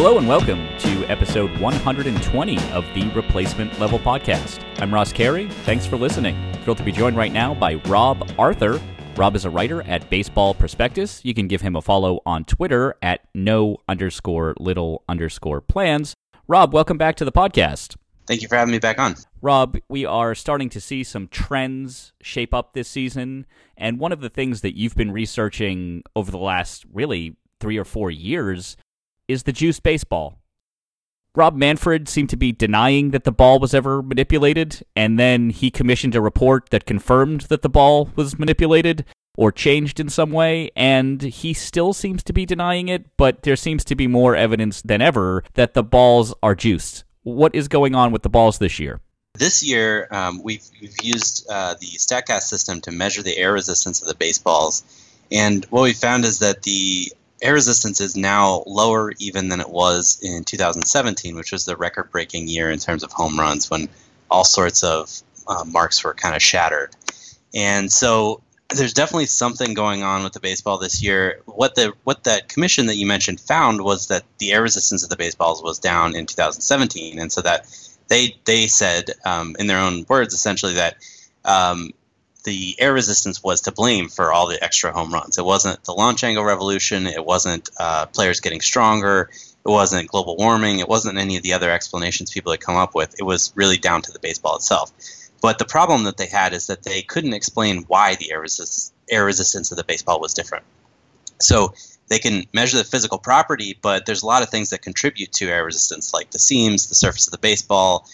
Hello and welcome to episode 120 of the Replacement Level Podcast. I'm Ross Carey. Thanks for listening. Thrilled to be joined right now by Rob Arthur. Rob is a writer at Baseball Prospectus. You can give him a follow on Twitter at no_little_plans. Rob, welcome back to the podcast. Thank you for having me back on. Rob, we are starting to see some trends shape up this season. And one of the things that you've been researching over the last really 3 or 4 years is the juiced baseball. Rob Manfred seemed to be denying that the ball was ever manipulated, and then he commissioned a report that confirmed that the ball was manipulated or changed in some way, and he still seems to be denying it, but there seems to be more evidence than ever that the balls are juiced. What is going on with the balls this year? This year, we've used the StatCast system to measure the air resistance of the baseballs, and what we found is that the air resistance is now lower even than it was in 2017, which was the record-breaking year in terms of home runs when all sorts of marks were kind of shattered. And so there's definitely something going on with the baseball this year. What that commission that you mentioned found was that the air resistance of the baseballs was down in 2017. And so that they said, in their own words, essentially that the air resistance was to blame for all the extra home runs. It wasn't the launch angle revolution. It wasn't players getting stronger. It wasn't global warming. It wasn't any of the other explanations people had come up with. It was really down to the baseball itself. But the problem that they had is that they couldn't explain why the air resistance of the baseball was different. So they can measure the physical property, but there's a lot of things that contribute to air resistance, like the seams, the surface of the baseball,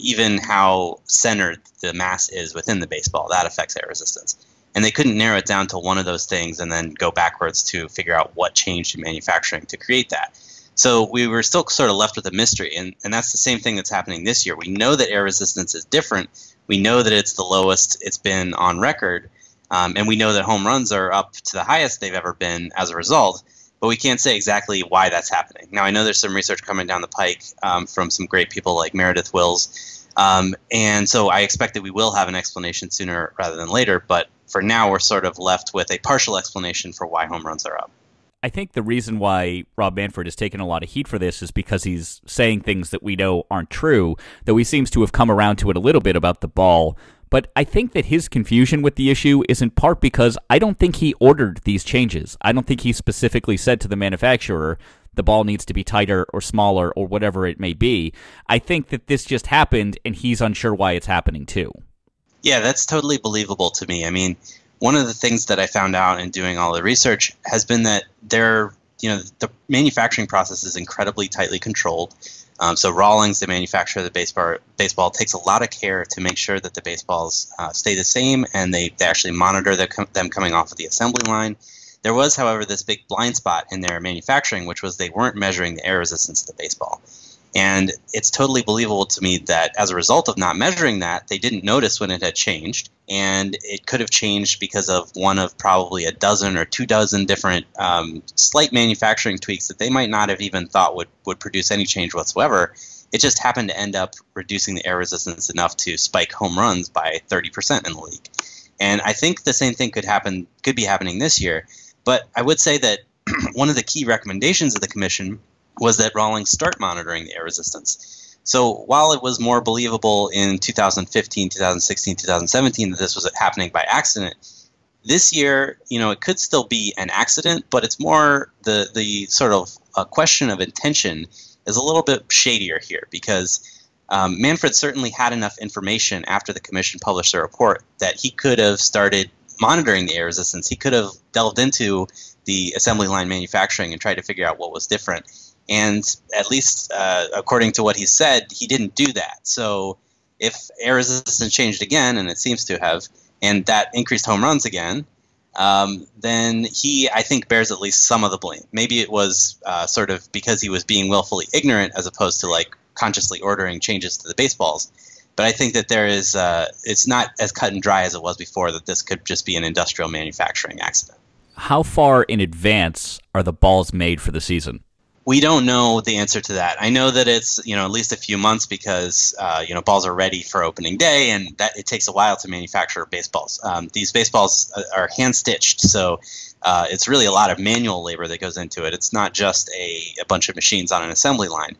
even how centered the mass is within the baseball. That affects air resistance. And they couldn't narrow it down to one of those things and then go backwards to figure out what changed in manufacturing to create that. So we were still sort of left with a mystery, and that's the same thing that's happening this year. We know that air resistance is different. We know that it's the lowest it's been on record, and we know that home runs are up to the highest they've ever been as a result. But we can't say exactly why that's happening. Now, I know there's some research coming down the pike from some great people like Meredith Wills. And so I expect that we will have an explanation sooner rather than later. But for now, we're sort of left with a partial explanation for why home runs are up. I think the reason why Rob Manfred has taken a lot of heat for this is because he's saying things that we know aren't true, though he seems to have come around to it a little bit about the ball. But I think that his confusion with the issue is in part because I don't think he ordered these changes. I don't think he specifically said to the manufacturer, the ball needs to be tighter or smaller or whatever it may be. I think that this just happened and he's unsure why it's happening too. Yeah, that's totally believable to me. I mean, one of the things that I found out in doing all the research has been that the manufacturing process is incredibly tightly controlled. So Rawlings, the manufacturer of the baseball, takes a lot of care to make sure that the baseballs stay the same, and they actually monitor them coming off of the assembly line. There was, however, this big blind spot in their manufacturing, which was they weren't measuring the air resistance of the baseball. And it's totally believable to me that as a result of not measuring that, they didn't notice when it had changed. And it could have changed because of one of probably a dozen or 24 different slight manufacturing tweaks that they might not have even thought would produce any change whatsoever. It just happened to end up reducing the air resistance enough to spike home runs by 30% in the league. And I think the same thing could be happening this year. But I would say that one of the key recommendations of the commission was that Rawlings start monitoring the air resistance. So while it was more believable in 2015, 2016, 2017 that this was happening by accident, this year, it could still be an accident, but it's more the sort of a question of intention is a little bit shadier here because Manfred certainly had enough information after the commission published their report that he could have started monitoring the air resistance. He could have delved into the assembly line manufacturing and tried to figure out what was different. And at least according to what he said, he didn't do that. So if air resistance changed again, and it seems to have, and that increased home runs again, then he, I think, bears at least some of the blame. Maybe it was sort of because he was being willfully ignorant as opposed to consciously ordering changes to the baseballs. But I think that there is, it's not as cut and dry as it was before, that this could just be an industrial manufacturing accident. How far in advance are the balls made for the season? We don't know the answer to that. I know that it's, at least a few months because, balls are ready for opening day and that it takes a while to manufacture baseballs. These baseballs are hand-stitched, so It's really a lot of manual labor that goes into it. It's not just a bunch of machines on an assembly line.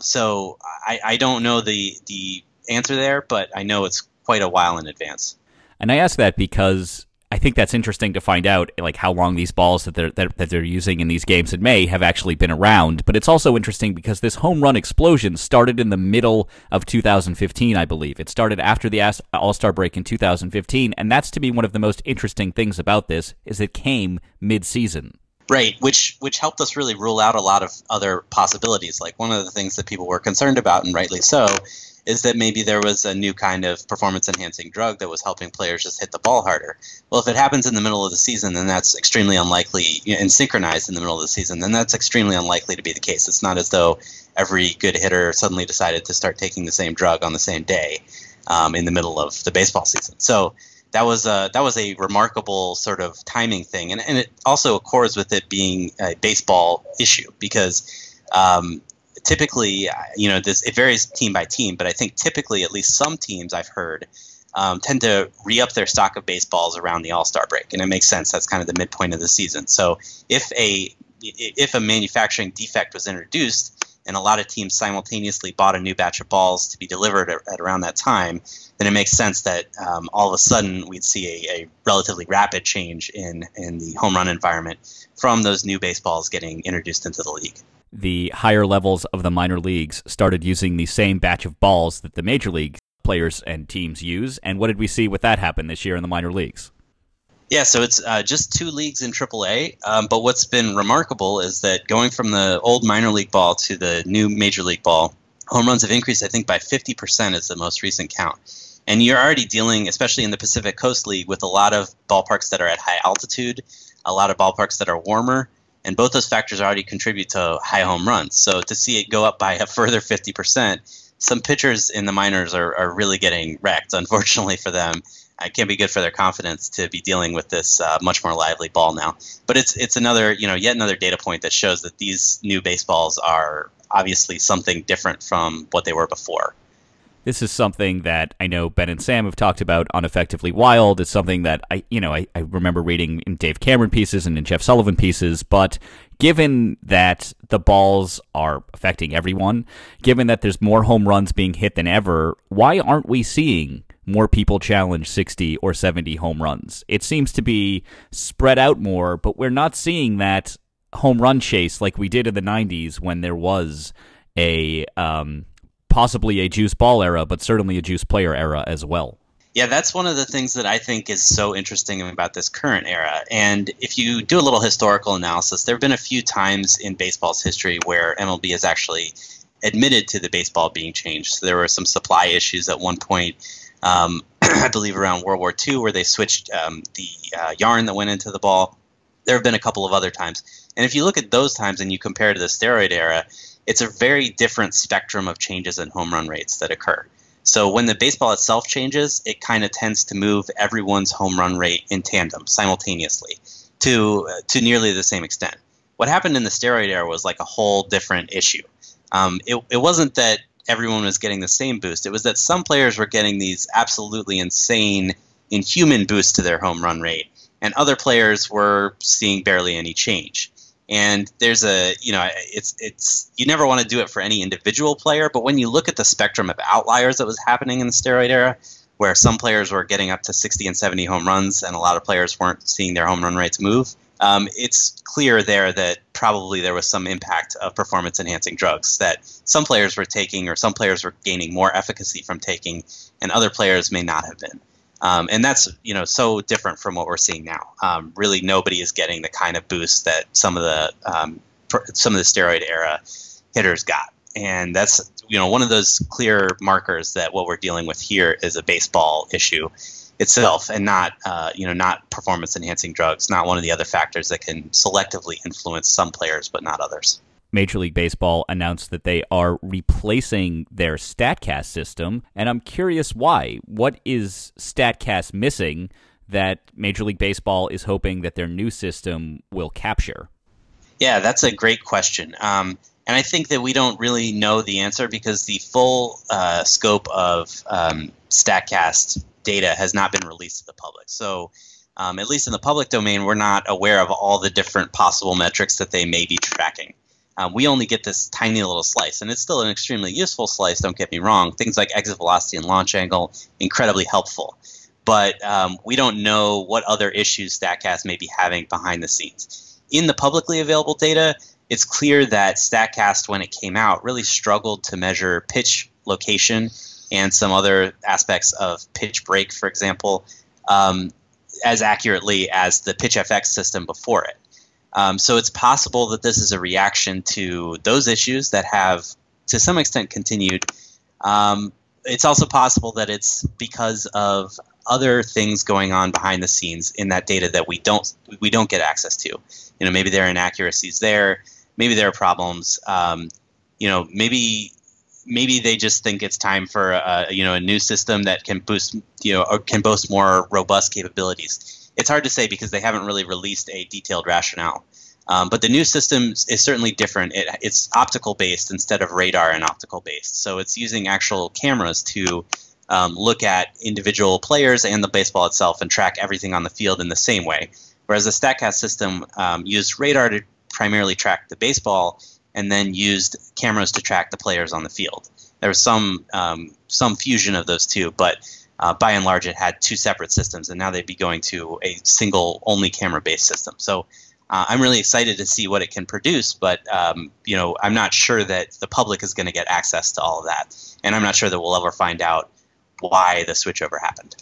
So I don't know the answer there, but I know it's quite a while in advance. And I ask that because I think that's interesting to find out, like how long these balls that they're using in these games in May have actually been around. But it's also interesting because this home run explosion started in the middle of 2015, I believe. It started after the All-Star break in 2015, and that's to me one of the most interesting things about this is it came mid-season. Right, which helped us really rule out a lot of other possibilities. Like one of the things that people were concerned about, and rightly so, is that maybe there was a new kind of performance-enhancing drug that was helping players just hit the ball harder. Well, if it happens in the middle of the season, then that's extremely unlikely, and synchronized in the middle of the season, then that's extremely unlikely to be the case. It's not as though every good hitter suddenly decided to start taking the same drug on the same day in the middle of the baseball season. So that was a remarkable sort of timing thing, and it also accords with it being a baseball issue because typically, it varies team by team, but I think typically at least some teams I've heard tend to re-up their stock of baseballs around the All-Star break, and it makes sense. That's kind of the midpoint of the season. So if a manufacturing defect was introduced and a lot of teams simultaneously bought a new batch of balls to be delivered at around that time, then it makes sense that all of a sudden we'd see a relatively rapid change in the home run environment from those new baseballs getting introduced into the league. The higher levels of the minor leagues started using the same batch of balls that the major league players and teams use. And what did we see with that happen this year in the minor leagues? Yeah, so it's just two leagues in AAA. But what's been remarkable is that going from the old minor league ball to the new major league ball, home runs have increased, I think, by 50% is the most recent count. And you're already dealing, especially in the Pacific Coast League, with a lot of ballparks that are at high altitude, a lot of ballparks that are warmer. And both those factors already contribute to high home runs. So to see it go up by a further 50%, some pitchers in the minors are really getting wrecked, unfortunately for them. It can't be good for their confidence to be dealing with this much more lively ball now. But it's another, yet another data point that shows that these new baseballs are obviously something different from what they were before. This is something that I know Ben and Sam have talked about on Effectively Wild. It's something that I remember reading in Dave Cameron pieces and in Jeff Sullivan pieces. But given that the balls are affecting everyone, given that there's more home runs being hit than ever, why aren't we seeing more people challenge 60 or 70 home runs? It seems to be spread out more, but we're not seeing that home run chase like we did in the 90s when there was a possibly a juice ball era, but certainly a juice player era as well. Yeah, that's one of the things that I think is so interesting about this current era. And if you do a little historical analysis, there have been a few times in baseball's history where MLB has actually admitted to the baseball being changed. So there were some supply issues at one point, I believe around World War II, where they switched the yarn that went into the ball. There have been a couple of other times. And if you look at those times and you compare to the steroid era, it's a very different spectrum of changes in home run rates that occur. So when the baseball itself changes, it kind of tends to move everyone's home run rate in tandem simultaneously to nearly the same extent. What happened in the steroid era was like a whole different issue. It wasn't that everyone was getting the same boost. It was that some players were getting these absolutely insane, inhuman boosts to their home run rate, and other players were seeing barely any change. And there's a, it's you never want to do it for any individual player, but when you look at the spectrum of outliers that was happening in the steroid era, where some players were getting up to 60 and 70 home runs and a lot of players weren't seeing their home run rates move, it's clear there that probably there was some impact of performance-enhancing drugs that some players were taking or some players were gaining more efficacy from taking and other players may not have been. And that's, so different from what we're seeing now. Really, nobody is getting the kind of boost that some of the steroid era hitters got. And that's, one of those clear markers that what we're dealing with here is a baseball issue itself and not performance enhancing drugs, not one of the other factors that can selectively influence some players, but not others. Major League Baseball announced that they are replacing their StatCast system, and I'm curious why. What is StatCast missing that Major League Baseball is hoping that their new system will capture? Yeah, that's a great question. And I think that we don't really know the answer because the full scope of StatCast data has not been released to the public. So at least in the public domain, we're not aware of all the different possible metrics that they may be tracking. We only get this tiny little slice, and it's still an extremely useful slice, don't get me wrong. Things like exit velocity and launch angle, incredibly helpful. But we don't know what other issues StatCast may be having behind the scenes. In the publicly available data, it's clear that StatCast, when it came out, really struggled to measure pitch location and some other aspects of pitch break, for example, as accurately as the PitchFX system before it. So it's possible that this is a reaction to those issues that have, to some extent, continued. It's also possible that it's because of other things going on behind the scenes in that data that we don't get access to. You know, maybe there are inaccuracies there. Maybe there are problems. Maybe they just think it's time for a new system that can boost or can boast more robust capabilities. It's hard to say because they haven't really released a detailed rationale. But the new system is certainly different. It's optical based instead of radar and optical based. So it's using actual cameras to look at individual players and the baseball itself and track everything on the field in the same way. Whereas the StatCast system used radar to primarily track the baseball and then used cameras to track the players on the field. There was some fusion of those two, but by and large it had two separate systems, and now they'd be going to a single only camera-based system. So I'm really excited to see what it can produce, but I'm not sure that the public is going to get access to all of that, and I'm not sure that we'll ever find out why the switchover happened.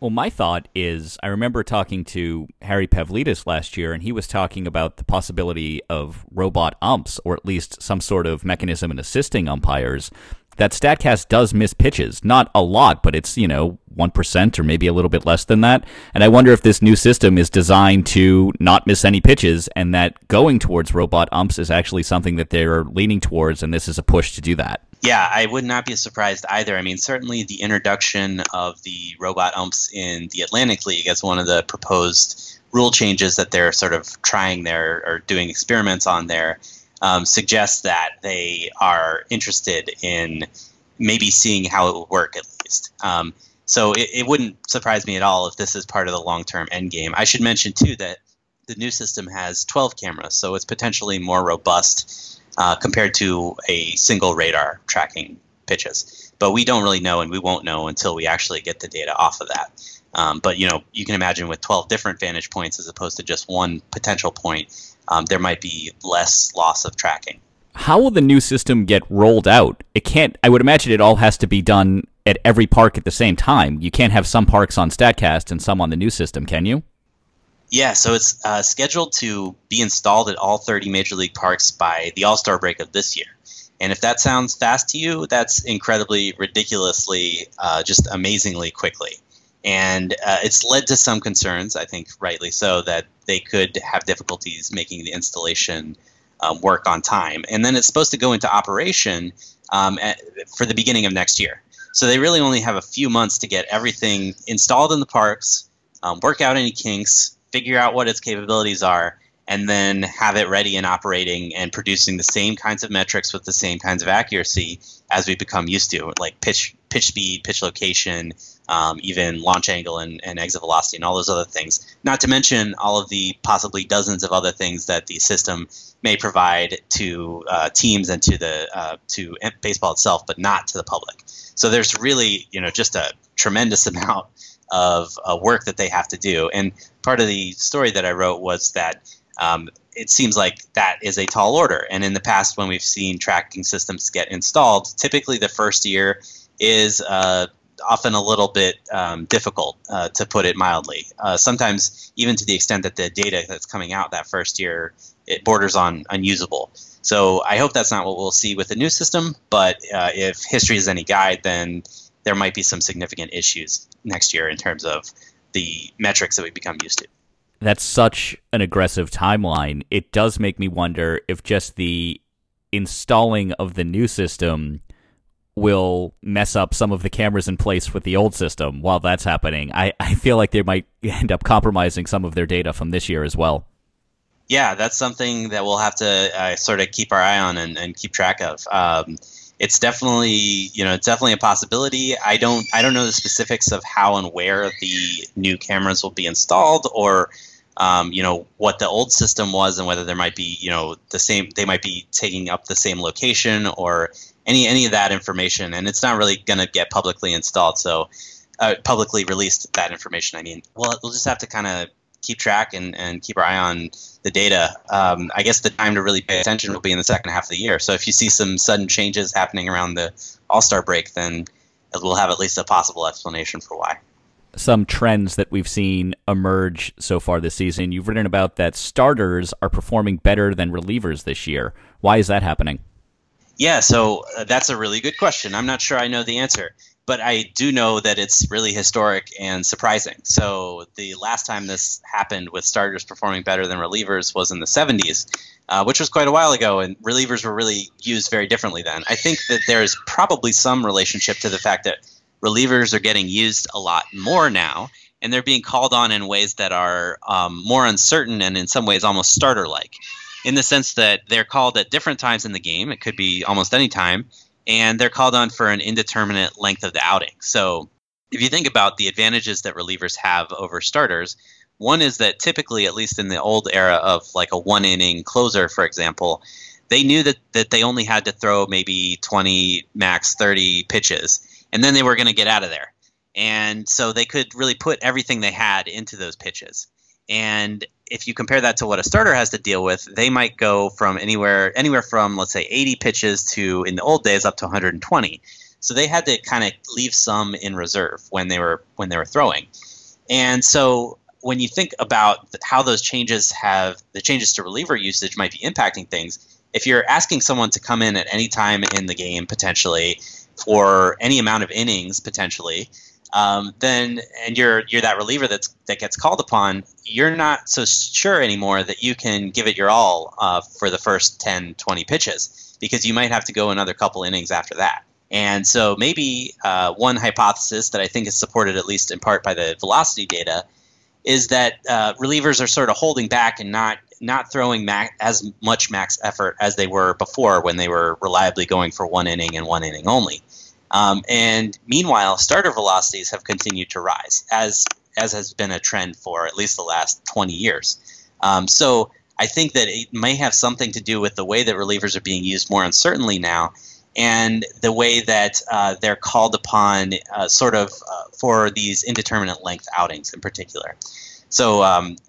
Well, my thought is, I remember talking to Harry Pavlidis last year, and he was talking about the possibility of robot umps, or at least some sort of mechanism in assisting umpires, that StatCast does miss pitches. Not a lot, but it's, 1% or maybe a little bit less than that. And I wonder if this new system is designed to not miss any pitches, and that going towards robot umps is actually something that they're leaning towards, and this is a push to do that. Yeah, I would not be surprised either. I mean, certainly the introduction of the robot umps in the Atlantic League as one of the proposed rule changes that they're sort of trying there or doing experiments on there suggests that they are interested in maybe seeing how it will work at least. So it wouldn't surprise me at all if this is part of the long-term end game. I should mention, too, that the new system has 12 cameras, so it's potentially more robust compared to a single radar tracking pitches. But we don't really know, and we won't know until we actually get the data off of that. But, you can imagine with 12 different vantage points as opposed to just one potential point, there might be less loss of tracking. How will the new system get rolled out? I would imagine it all has to be done at every park at the same time. You can't have some parks on StatCast and some on the new system, can you? Yeah, so it's scheduled to be installed at all 30 Major League parks by the All-Star break of this year. And if that sounds fast to you, that's incredibly, ridiculously, just amazingly quickly. And it's led to some concerns, I think rightly so, that they could have difficulties making the installation work on time. And then it's supposed to go into operation for the beginning of next year. So they really only have a few months to get everything installed in the parks, work out any kinks, figure out what its capabilities are, and then have it ready and operating and producing the same kinds of metrics with the same kinds of accuracy as we become used to, like pitch speed, pitch location, even launch angle and exit velocity and all those other things. Not to mention all of the possibly dozens of other things that the system may provide to teams and to the to baseball itself, but not to the public. So there's really, just a tremendous amount of work that they have to do. And part of the story that I wrote was that it seems like that is a tall order. And in the past, when we've seen tracking systems get installed, typically the first year is often a little bit difficult, to put it mildly. Sometimes even to the extent that the data that's coming out that first year, it borders on unusable. So I hope that's not what we'll see with the new system. But if history is any guide, then there might be some significant issues next year in terms of the metrics that we become used to. That's such an aggressive timeline. It does make me wonder if just the installing of the new system will mess up some of the cameras in place with the old system while that's happening. I feel like they might end up compromising some of their data from this year as well. Yeah, that's something that we'll have to sort of keep our eye on and keep track of. it's definitely, you know, it's definitely a possibility. I don't know the specifics of how and where the new cameras will be installed, or you know, what the old system was, and whether there might be, you know, the same, they might be taking up the same location, or any of that information. And it's not really going to get publicly installed, so publicly released, that information. I mean, we'll just have to kind of keep track and keep our eye on the data. I guess the time to really pay attention will be in the second half of the year. So if you see some sudden changes happening around the All-Star break, then we'll have at least a possible explanation for why. Some trends that we've seen emerge so far this season. You've written about that starters are performing better than relievers this year. Why is that happening? Yeah, so that's a really good question. I'm not sure I know the answer, but I do know that it's really historic and surprising. So the last time this happened with starters performing better than relievers was in the 70s, which was quite a while ago, and relievers were really used very differently then. I think that there is probably some relationship to the fact that relievers are getting used a lot more now, and they're being called on in ways that are more uncertain and in some ways almost starter-like, in the sense that they're called at different times in the game. It could be almost any time. And they're called on for an indeterminate length of the outing. So if you think about the advantages that relievers have over starters, one is that typically, at least in the old era of like a one-inning closer, for example, they knew that they only had to throw maybe 20, max 30 pitches, and then they were going to get out of there. And so they could really put everything they had into those pitches. And if you compare that to what a starter has to deal with, they might go from anywhere from, let's say, 80 pitches to, in the old days, up to 120. So they had to kind of leave some in reserve when they were throwing. And so when you think about how those changes to reliever usage might be impacting things, if you're asking someone to come in at any time in the game, potentially, for any amount of innings, potentially, then you're that reliever that gets called upon, you're not so sure anymore that you can give it your all for the first 10, 20 pitches, because you might have to go another couple innings after that. And so maybe one hypothesis that I think is supported at least in part by the velocity data is that relievers are sort of holding back and not throwing as much max effort as they were before, when they were reliably going for one inning and one inning only. And meanwhile, starter velocities have continued to rise, as has been a trend for at least the last 20 years. So I think that it may have something to do with the way that relievers are being used more uncertainly now, and the way that they're called upon for these indeterminate length outings in particular. So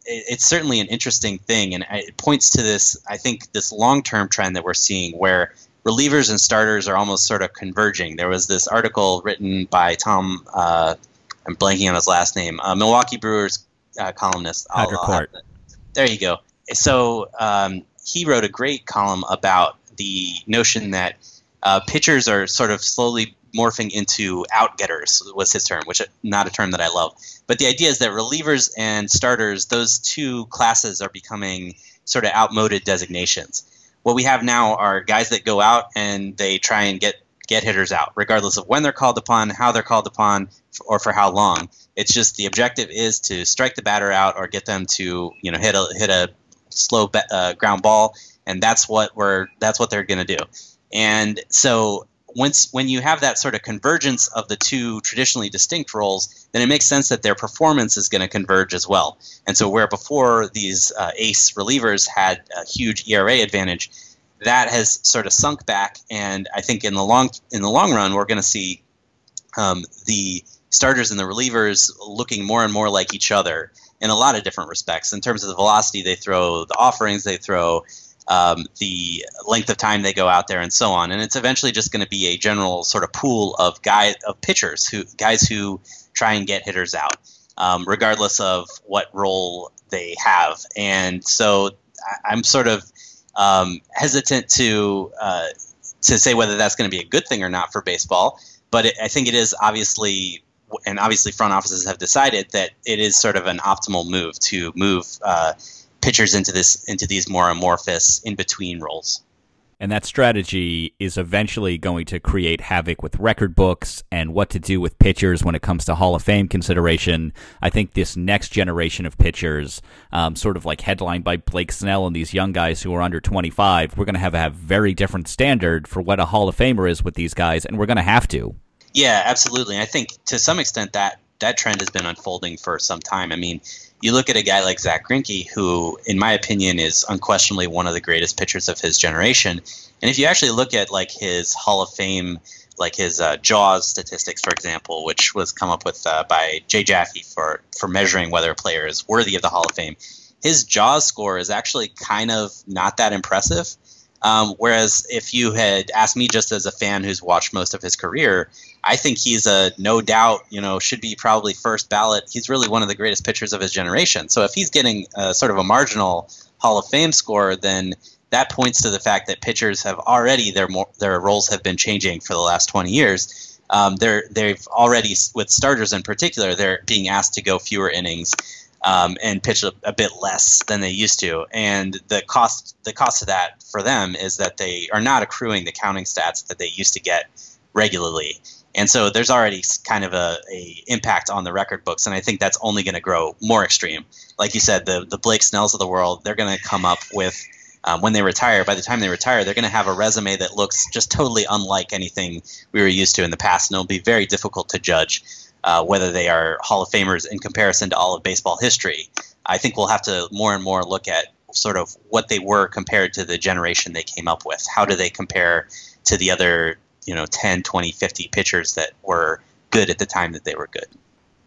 it's certainly an interesting thing, and it points to this, I think, this long-term trend that we're seeing where relievers and starters are almost sort of converging. There was this article written by Tom, I'm blanking on his last name, Milwaukee Brewers columnist. There you go. So he wrote a great column about the notion that pitchers are sort of slowly morphing into out-getters, was his term, which is not a term that I love. But the idea is that relievers and starters, those two classes, are becoming sort of outmoded designations. What we have now are guys that go out and they try and get hitters out, regardless of when they're called upon, how they're called upon, or for how long. It's just the objective is to strike the batter out or get them to, you know, hit a slow ground ball, and that's what they're going to do. And so when you have that sort of convergence of the two traditionally distinct roles, then it makes sense that their performance is going to converge as well. And so where before these ace relievers had a huge ERA advantage, that has sort of sunk back. And I think in the long run, we're going to see the starters and the relievers looking more and more like each other in a lot of different respects. In terms of the velocity they throw, the offerings they throw, the length of time they go out there, and so on. And it's eventually just going to be a general sort of pool of pitchers, who try and get hitters out, regardless of what role they have. And so I'm sort of hesitant to say whether that's going to be a good thing or not for baseball, but I think it is obviously, and obviously front offices have decided that it is sort of an optimal move to move pitchers into these more amorphous in-between roles. And that strategy is eventually going to create havoc with record books and what to do with pitchers when it comes to Hall of Fame consideration. I think this next generation of pitchers, sort of like headlined by Blake Snell and these young guys who are under 25, we're going to have a very different standard for what a Hall of Famer is with these guys, and we're going to have to. Yeah, absolutely. I think to some extent that trend has been unfolding for some time. I mean, you look at a guy like Zach Greinke, who, in my opinion, is unquestionably one of the greatest pitchers of his generation. And if you actually look at like his Hall of Fame, like his JAWS statistics, for example, which was come up with by Jay Jaffe for measuring whether a player is worthy of the Hall of Fame, his JAWS score is actually kind of not that impressive. Whereas if you had asked me just as a fan who's watched most of his career, I think he's a no doubt, should be probably first ballot. He's really one of the greatest pitchers of his generation. So if he's getting sort of a marginal Hall of Fame score, then that points to the fact that pitchers have already, their roles have been changing for the last 20 years. They've already, with starters in particular, they're being asked to go fewer innings and pitch a bit less than they used to. And the cost of that for them is that they are not accruing the counting stats that they used to get regularly. And so there's already kind of a impact on the record books, and I think that's only going to grow more extreme. Like you said, the Blake Snells of the world, they're going to come up with, when they retire, by the time they retire, they're going to have a resume that looks just totally unlike anything we were used to in the past, and it'll be very difficult to judge whether they are Hall of Famers in comparison to all of baseball history. I think we'll have to more and more look at sort of what they were compared to the generation they came up with. How do they compare to the other 10, 20, 50 pitchers that were good at the time that they were good.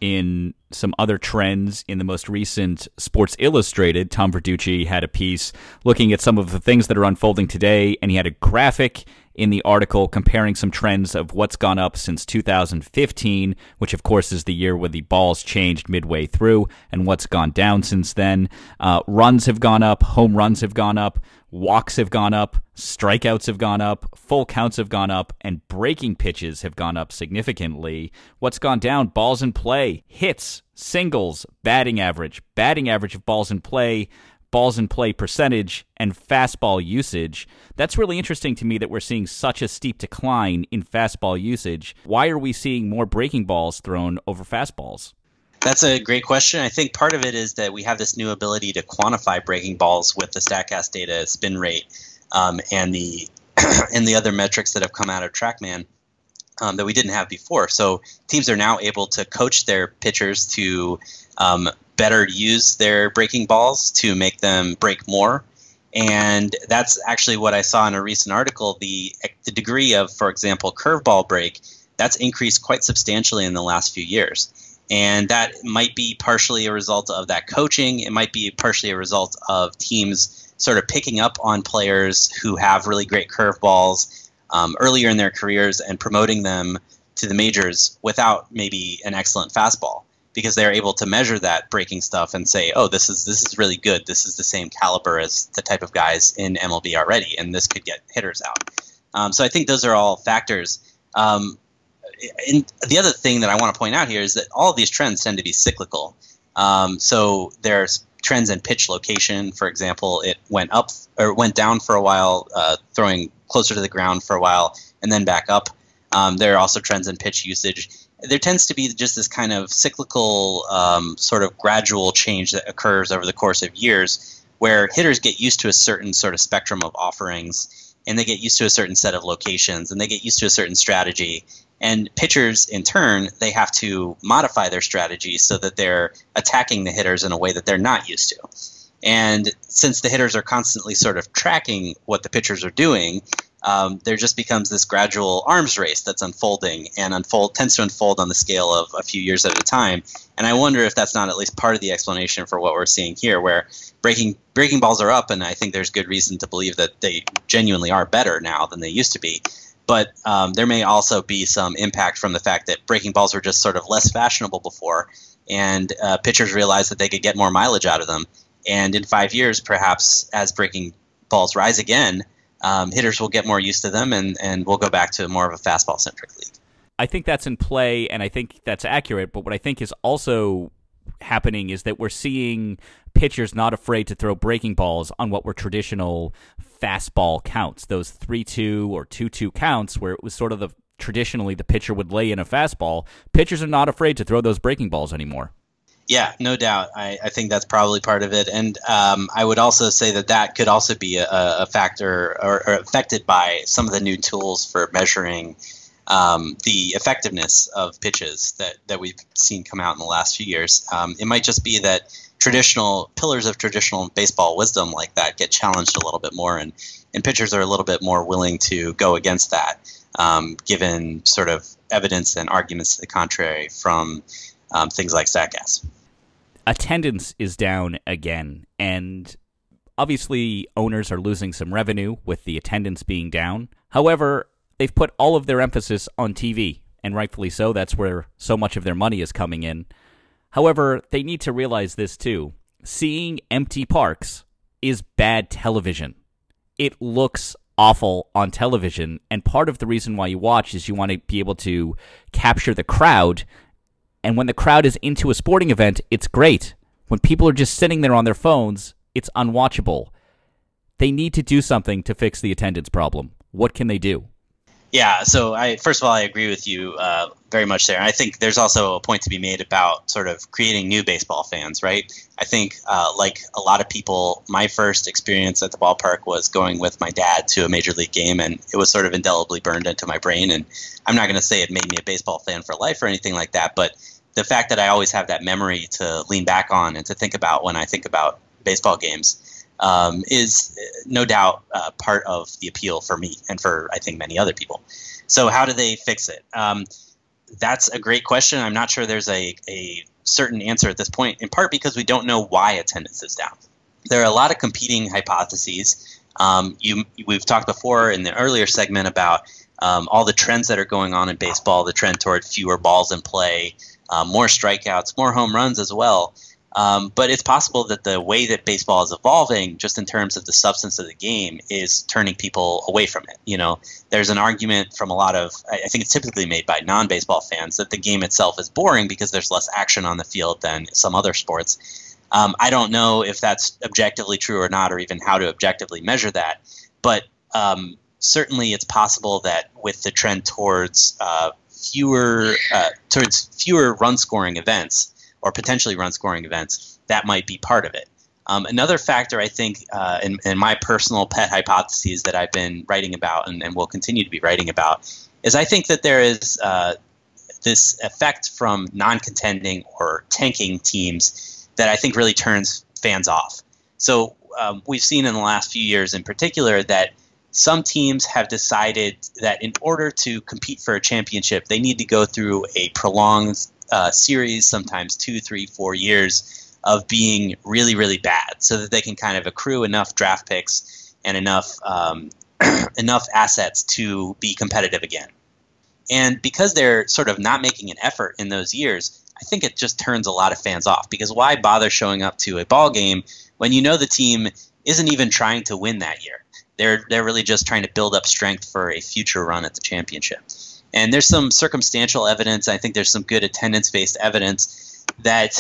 In some other trends, in the most recent Sports Illustrated, Tom Verducci had a piece looking at some of the things that are unfolding today, and he had a graphic in the article comparing some trends of what's gone up since 2015, which of course is the year where the balls changed midway through, and what's gone down since then. Runs have gone up, home runs have gone up, walks have gone up, strikeouts have gone up, full counts have gone up, and breaking pitches have gone up significantly. What's gone down? Balls in play, hits, singles, batting average of balls in play percentage, and fastball usage. That's really interesting to me that we're seeing such a steep decline in fastball usage. Why are we seeing more breaking balls thrown over fastballs? That's a great question. I think part of it is that we have this new ability to quantify breaking balls with the StatCast data spin rate and the and the other metrics that have come out of TrackMan that we didn't have before. So teams are now able to coach their pitchers to better use their breaking balls to make them break more. And that's actually what I saw in a recent article. The degree of, for example, curveball break, that's increased quite substantially in the last few years. And that might be partially a result of that coaching. It might be partially a result of teams sort of picking up on players who have really great curveballs earlier in their careers and promoting them to the majors without maybe an excellent fastball, because they're able to measure that breaking stuff and say, oh, this is really good. This is the same caliber as the type of guys in MLB already, and this could get hitters out. So I think those are all factors. And the other thing that I want to point out here is that all of these trends tend to be cyclical. So there's trends in pitch location. For example, it went up or went down for a while, throwing closer to the ground for a while, and then back up. There are also trends in pitch usage. There tends to be just this kind of cyclical sort of gradual change that occurs over the course of years, where hitters get used to a certain sort of spectrum of offerings, and they get used to a certain set of locations, and they get used to a certain strategy. And pitchers, in turn, they have to modify their strategy so that they're attacking the hitters in a way that they're not used to. And since the hitters are constantly sort of tracking what the pitchers are doing, there just becomes this gradual arms race that's unfolding and tends to unfold on the scale of a few years at a time. And I wonder if that's not at least part of the explanation for what we're seeing here, where breaking balls are up, and I think there's good reason to believe that they genuinely are better now than they used to be. But there may also be some impact from the fact that breaking balls were just sort of less fashionable before, and pitchers realized that they could get more mileage out of them. And in 5 years, perhaps, as breaking balls rise again, hitters will get more used to them, and we'll go back to more of a fastball-centric league. I think that's in play, and I think that's accurate. But what I think is also happening is that we're seeing pitchers not afraid to throw breaking balls on what were traditional fastball counts, those 3-2 or 2-2 counts where it was sort of traditionally the pitcher would lay in a fastball. Pitchers are not afraid to throw those breaking balls anymore. Yeah, no doubt. I think that's probably part of it. And I would also say that could also be a factor or affected by some of the new tools for measuring the effectiveness of pitches that we've seen come out in the last few years. It might just be that traditional pillars of traditional baseball wisdom like that get challenged a little bit more, and pitchers are a little bit more willing to go against that, given sort of evidence and arguments to the contrary from things like StatCast. Attendance is down again, and obviously owners are losing some revenue with the attendance being down. However, they've put all of their emphasis on TV, and rightfully so. That's where so much of their money is coming in. However, they need to realize this too. Seeing empty parks is bad television. It looks awful on television, and part of the reason why you watch is you want to be able to capture the crowd. And when the crowd is into a sporting event, it's great. When people are just sitting there on their phones, it's unwatchable. They need to do something to fix the attendance problem. What can they do? Yeah, so I agree with you very much there. And I think there's also a point to be made about sort of creating new baseball fans, right? I think like a lot of people, my first experience at the ballpark was going with my dad to a major league game, and it was sort of indelibly burned into my brain. And I'm not going to say it made me a baseball fan for life or anything like that, but the fact that I always have that memory to lean back on and to think about when I think about baseball games is no doubt part of the appeal for me and for, I think, many other people. So how do they fix it? That's a great question. I'm not sure there's a certain answer at this point, in part because we don't know why attendance is down. There are a lot of competing hypotheses. We've talked before in the earlier segment about all the trends that are going on in baseball, the trend toward fewer balls in play, more strikeouts, more home runs as well. But it's possible that the way that baseball is evolving, just in terms of the substance of the game, is turning people away from it. You know, there's an argument from a lot of, I think it's typically made by non-baseball fans, that the game itself is boring because there's less action on the field than some other sports. I don't know if that's objectively true or not, or even how to objectively measure that. But certainly it's possible that with the trend towards fewer run-scoring events, or potentially run-scoring events, that might be part of it. Another factor, I think, in my personal pet hypotheses that I've been writing about and will continue to be writing about, is I think that there is this effect from non-contending or tanking teams that I think really turns fans off. So we've seen in the last few years in particular that some teams have decided that in order to compete for a championship, they need to go through a prolonged series, sometimes 2, 3, 4 years of being really, really bad, so that they can kind of accrue enough draft picks and enough enough assets to be competitive again. And because they're sort of not making an effort in those years, I think it just turns a lot of fans off, because why bother showing up to a ball game when you know the team isn't even trying to win that year? They're really just trying to build up strength for a future run at the championship. And there's some circumstantial evidence. I think there's some good attendance-based evidence that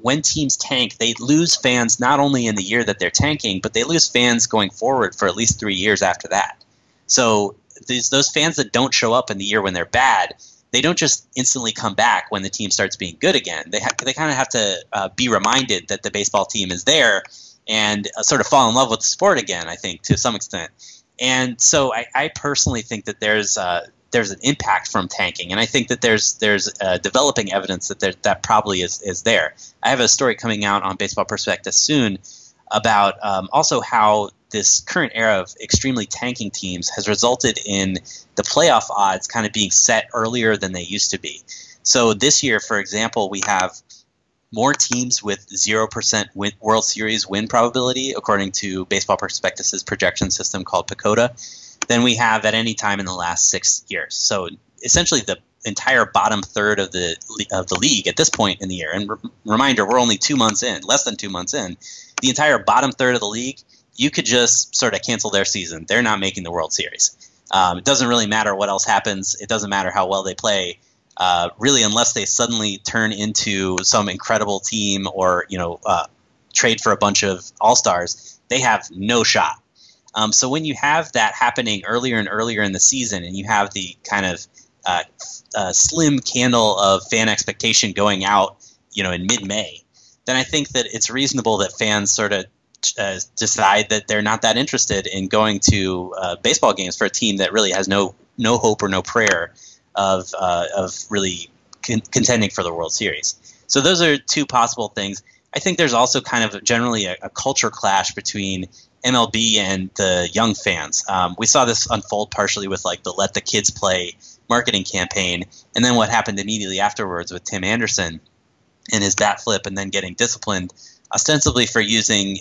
when teams tank, they lose fans not only in the year that they're tanking, but they lose fans going forward for at least 3 years after that. So those fans that don't show up in the year when they're bad, they don't just instantly come back when the team starts being good again. They kind of have to be reminded that the baseball team is there and sort of fall in love with the sport again, I think, to some extent. And so I personally think that there's an impact from tanking, and I think that there's developing evidence that probably is there. I have a story coming out on Baseball Prospectus soon about also how this current era of extremely tanking teams has resulted in the playoff odds kind of being set earlier than they used to be. So this year, for example, we have more teams with 0% World Series win probability, according to Baseball Prospectus's projection system called PICOTA, than we have at any time in the last 6 years. So essentially the entire bottom third of the league at this point in the year, and reminder, we're only 2 months in, less than 2 months in, the entire bottom third of the league, you could just sort of cancel their season. They're not making the World Series. It doesn't really matter what else happens. It doesn't matter how well they play. really, unless they suddenly turn into some incredible team or, trade for a bunch of all-stars, they have no shot. So when you have that happening earlier and earlier in the season, and you have the kind of slim candle of fan expectation going out, in mid-May, then I think that it's reasonable that fans sort of decide that they're not that interested in going to baseball games for a team that really has no hope or no prayer of really contending for the World Series. So those are two possible things. I think there's also kind of generally a culture clash between MLB and the young fans. We saw this unfold partially with the Let the Kids Play marketing campaign, and then what happened immediately afterwards with Tim Anderson and his bat flip and then getting disciplined ostensibly for using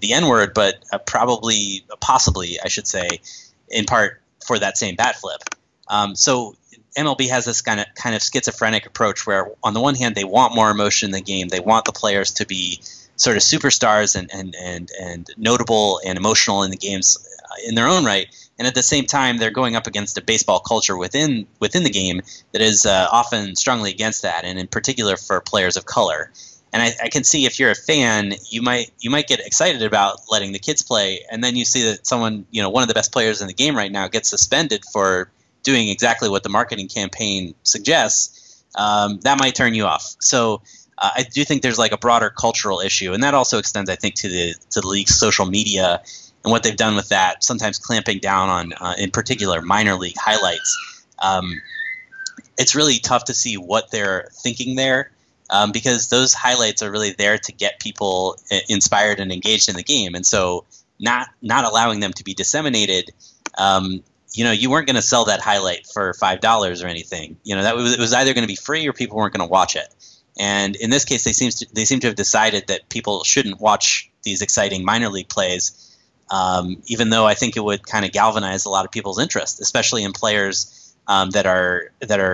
the N-word, but possibly, I should say, in part for that same bat flip. So MLB has this kind of schizophrenic approach where, on the one hand, they want more emotion in the game. They want the players to be sort of superstars and notable and emotional in the games in their own right. And at the same time, they're going up against a baseball culture within the game that is often strongly against that, and in particular for players of color. And I can see if you're a fan, you might get excited about letting the kids play, and then you see that someone, one of the best players in the game right now gets suspended for doing exactly what the marketing campaign suggests. That might turn you off. So I do think there's a broader cultural issue, and that also extends, I think, to the league's social media and what they've done with that. Sometimes clamping down on, in particular, minor league highlights. It's really tough to see what they're thinking there. Because those highlights are really there to get people inspired and engaged in the game. And so not allowing them to be disseminated, you weren't going to sell that highlight for $5 or anything. It was either going to be free or people weren't going to watch it. And in this case, they seem to have decided that people shouldn't watch these exciting minor league plays, even though I think it would kind of galvanize a lot of people's interest, especially in players that are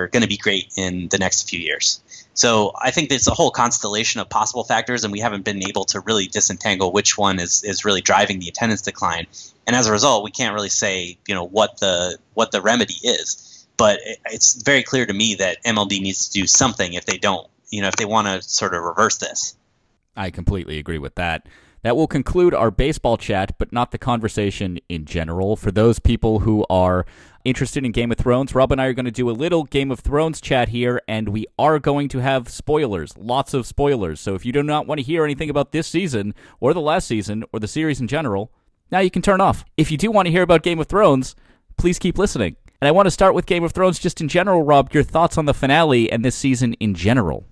going to be great in the next few years. So I think there's a whole constellation of possible factors, and we haven't been able to really disentangle which one is really driving the attendance decline. And as a result, we can't really say, what the remedy is. But it's very clear to me that MLB needs to do something if they don't, if they want to sort of reverse this. I completely agree with that. That will conclude our baseball chat, but not the conversation in general. For those people who are interested in Game of Thrones, Rob and I are going to do a little Game of Thrones chat here, and we are going to have spoilers, lots of spoilers. So if you do not want to hear anything about this season or the last season or the series in general, now you can turn off. If you do want to hear about Game of Thrones, please keep listening. And I want to start with Game of Thrones just in general, Rob, your thoughts on the finale and this season in general.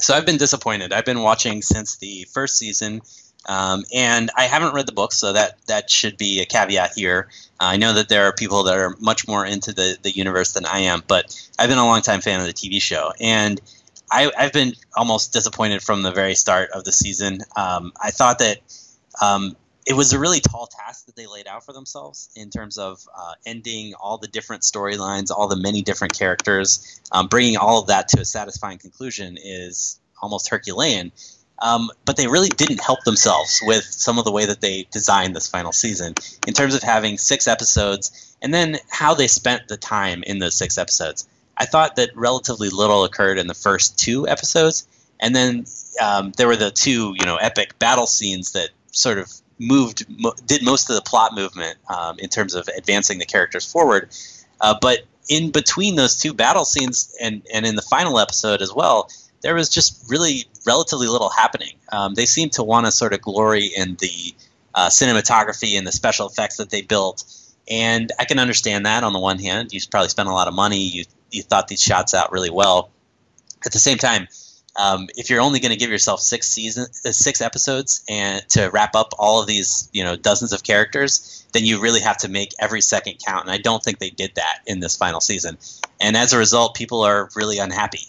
So I've been disappointed. I've been watching since the first season. And I haven't read the book, so that should be a caveat here. I know that there are people that are much more into the universe than I am, but I've been a longtime fan of the TV show. And I've been almost disappointed from the very start of the season. I thought that it was a really tall task that they laid out for themselves in terms of ending all the different storylines, all the many different characters. Bringing all of that to a satisfying conclusion is almost Herculean. But they really didn't help themselves with some of the way that they designed this final season in terms of having 6 episodes and then how they spent the time in those 6 episodes. I thought that relatively little occurred in the first 2 episodes, and then there were the 2 epic battle scenes that sort of did most of the plot movement in terms of advancing the characters forward. But in between those 2 battle scenes and in the final episode as well, there was just really relatively little happening. They seem to want to sort of glory in the cinematography and the special effects that they built. And I can understand that on the one hand. You probably spent a lot of money. You thought these shots out really well. At the same time, if you're only going to give yourself 6 episodes and to wrap up all of these dozens of characters, then you really have to make every second count. And I don't think they did that in this final season. And as a result, people are really unhappy,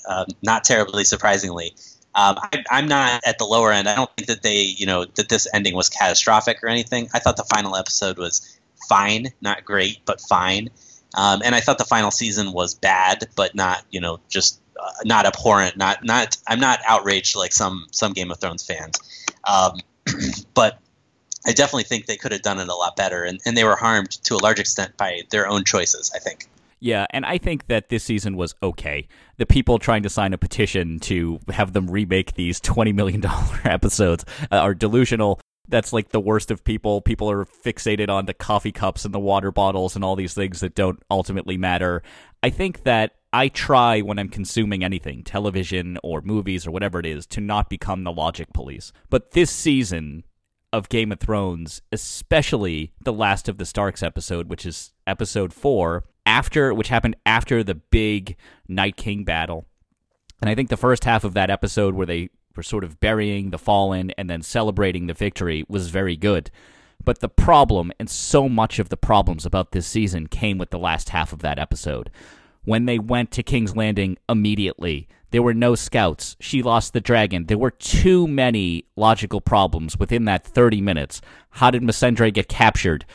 not terribly surprisingly. I'm not at the lower end. I don't think that they, that this ending was catastrophic or anything. I thought the final episode was fine, not great, but fine. And I thought the final season was bad, but not, just not abhorrent. Not. I'm not outraged like some Game of Thrones fans. But I definitely think they could have done it a lot better, and they were harmed to a large extent by their own choices, I think. Yeah, and I think that this season was okay. The people trying to sign a petition to have them remake these $20 million episodes are delusional. That's like the worst of people. People are fixated on the coffee cups and the water bottles and all these things that don't ultimately matter. I think that I try when I'm consuming anything, television or movies or whatever it is, to not become the logic police. But this season of Game of Thrones, especially the last of the Starks episode, which is episode 4, which happened after the big Night King battle. And I think the first half of that episode where they were sort of burying the fallen and then celebrating the victory was very good. But the problem, and so much of the problems about this season, came with the last half of that episode. When they went to King's Landing immediately, there were no scouts. She lost the dragon. There were too many logical problems within that 30 minutes. How did Missandei get captured?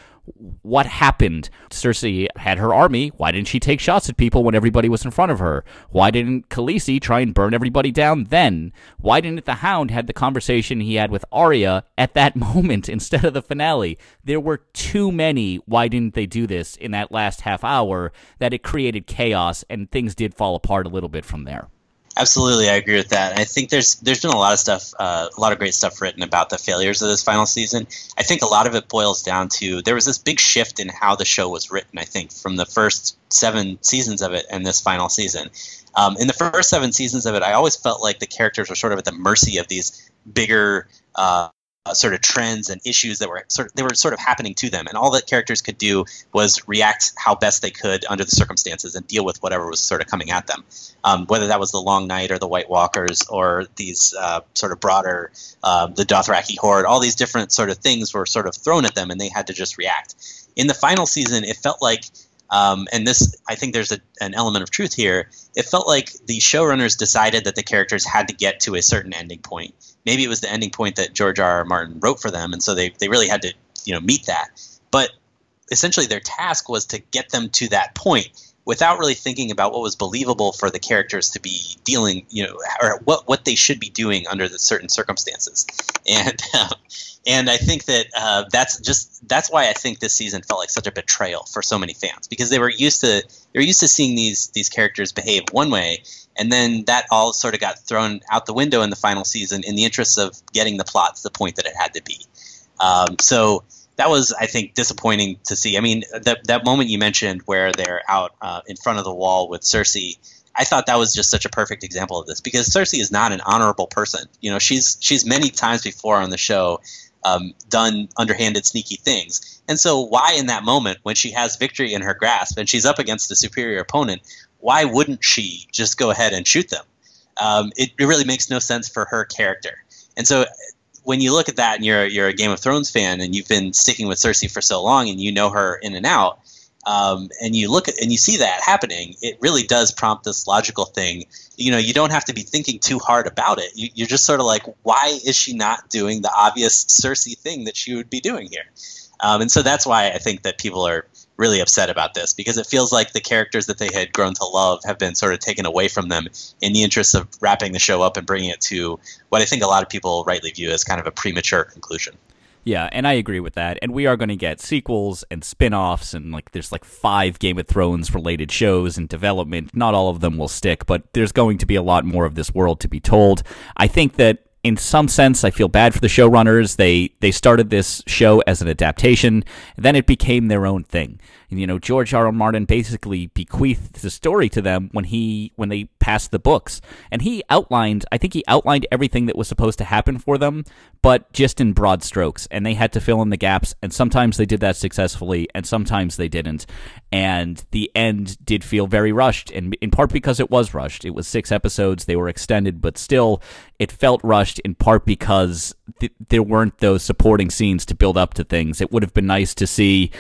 What happened? Cersei had her army. Why didn't she take shots at people when everybody was in front of her? Why didn't Khaleesi try and burn everybody down then? Why didn't the Hound have the conversation he had with Arya at that moment instead of the finale? There were too many why didn't they do this in that last half hour that it created chaos, and things did fall apart a little bit from there. Absolutely, I agree with that. I think there's been a lot of stuff, a lot of great stuff written about the failures of this final season. I think a lot of it boils down to there was this big shift in how the show was written, I think, from the first 7 seasons of it and this final season. In the first 7 seasons of it, I always felt like the characters were sort of at the mercy of these bigger sort of trends and issues that were sort of happening to them, and all that characters could do was react how best they could under the circumstances and deal with whatever was sort of coming at them, whether that was the Long Night or the White Walkers or these sort of broader the Dothraki horde. All these different sort of things were sort of thrown at them, and they had to just react. In the final season, it felt like, and this, I think there's an element of truth here, it felt like the showrunners decided that the characters had to get to a certain ending point. Maybe it was the ending point that George R. R. Martin wrote for them, and so they really had to, meet that. But essentially their task was to get them to that point without really thinking about what was believable for the characters to be dealing, or what they should be doing under the certain circumstances. And I think that that's why I think this season felt like such a betrayal for so many fans, because they were used to seeing these characters behave one way, and then that all sort of got thrown out the window in the final season in the interest of getting the plot to the point that it had to be. So that was, I think, disappointing to see. I mean, that moment you mentioned where they're out in front of the wall with Cersei, I thought that was just such a perfect example of this, because Cersei is not an honorable person. She's many times before on the show done underhanded, sneaky things. And so why in that moment, when she has victory in her grasp and she's up against a superior opponent, why wouldn't she just go ahead and shoot them? It really makes no sense for her character. And so when you look at that and you're a Game of Thrones fan and you've been sticking with Cersei for so long and you know her in and out, and you look at and you see that happening, it really does prompt this logical thing. You don't have to be thinking too hard about it. You're just sort of like, why is she not doing the obvious Cersei thing that she would be doing here? And so that's why I think that people are really upset about this, because it feels like the characters that they had grown to love have been sort of taken away from them in the interest of wrapping the show up and bringing it to what I think a lot of people rightly view as kind of a premature conclusion. Yeah, and I agree with that. And we are going to get sequels and spin-offs, and there's 5 Game of Thrones related shows in development. Not all of them will stick, but there's going to be a lot more of this world to be told. I think that in some sense I feel bad for the showrunners. They started this show as an adaptation, and then it became their own thing. And, George R. R. Martin basically bequeathed the story to them when they passed the books. And he outlined everything that was supposed to happen for them, but just in broad strokes. And they had to fill in the gaps, and sometimes they did that successfully and sometimes they didn't. And the end did feel very rushed, and in part because it was rushed. It was 6 episodes, they were extended, but still it felt rushed, in part because there weren't those supporting scenes to build up to things. It would have been nice to see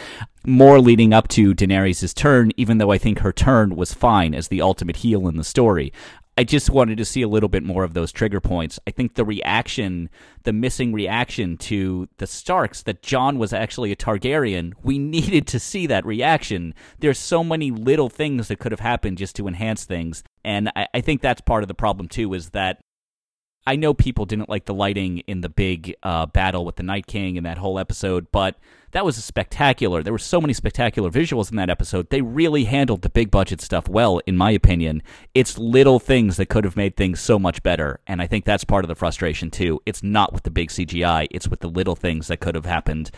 more leading up to Daenerys' turn, even though I think her turn was fine as the ultimate heel in the story. I just wanted to see a little bit more of those trigger points. I think the missing reaction to the Starks, that Jon was actually a Targaryen, we needed to see that reaction. There's so many little things that could have happened just to enhance things. And I think that's part of the problem, too, is that I know people didn't like the lighting in the big battle with the Night King and that whole episode, but that was spectacular. There were so many spectacular visuals in that episode. They really handled the big budget stuff well, in my opinion. It's little things that could have made things so much better, and I think that's part of the frustration, too. It's not with the big CGI. It's with the little things that could have happened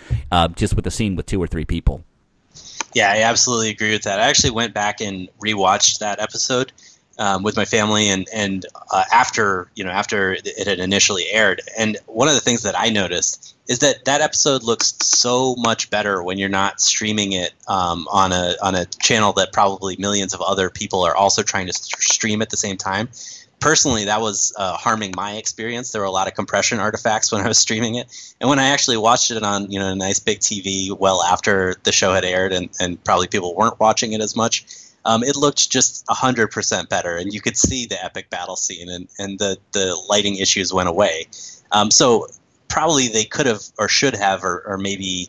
just with a scene with 2 or 3 people. Yeah, I absolutely agree with that. I actually went back and rewatched that episode with my family, and after it had initially aired, and one of the things that I noticed is that that episode looks so much better when you're not streaming it on a channel that probably millions of other people are also trying to stream at the same time. Personally, that was harming my experience. There were a lot of compression artifacts when I was streaming it, and when I actually watched it on a nice big TV well after the show had aired, and probably people weren't watching it as much. It looked just 100% better, and you could see the epic battle scene, and the lighting issues went away. So probably they could have or should have, or maybe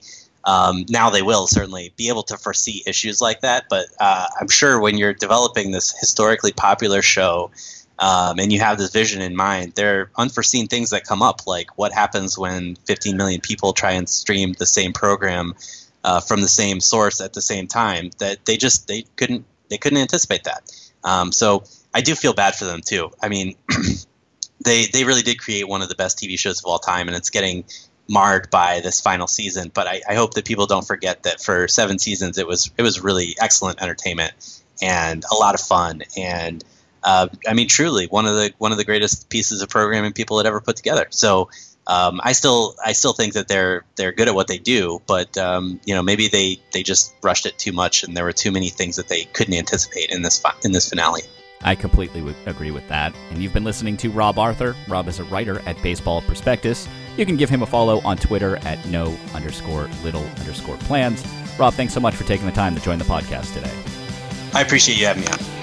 now they will certainly be able to foresee issues like that. But I'm sure when you're developing this historically popular show and you have this vision in mind, there are unforeseen things that come up, like what happens when 15 million people try and stream the same program from the same source at the same time, that they couldn't anticipate that. So I do feel bad for them, too. I mean, they really did create one of the best TV shows of all time, and it's getting marred by this final season. But I hope that people don't forget that for 7 seasons, it was really excellent entertainment and a lot of fun. And I mean, truly one of the greatest pieces of programming people had ever put together. So I still think that they're good at what they do, but maybe they just rushed it too much, and there were too many things that they couldn't anticipate in this finale. I completely agree with that. And you've been listening to Rob Arthur. Rob is a writer at Baseball Prospectus. You can give him a follow on Twitter at no_little_plans. Rob, thanks so much for taking the time to join the podcast today. I appreciate you having me on.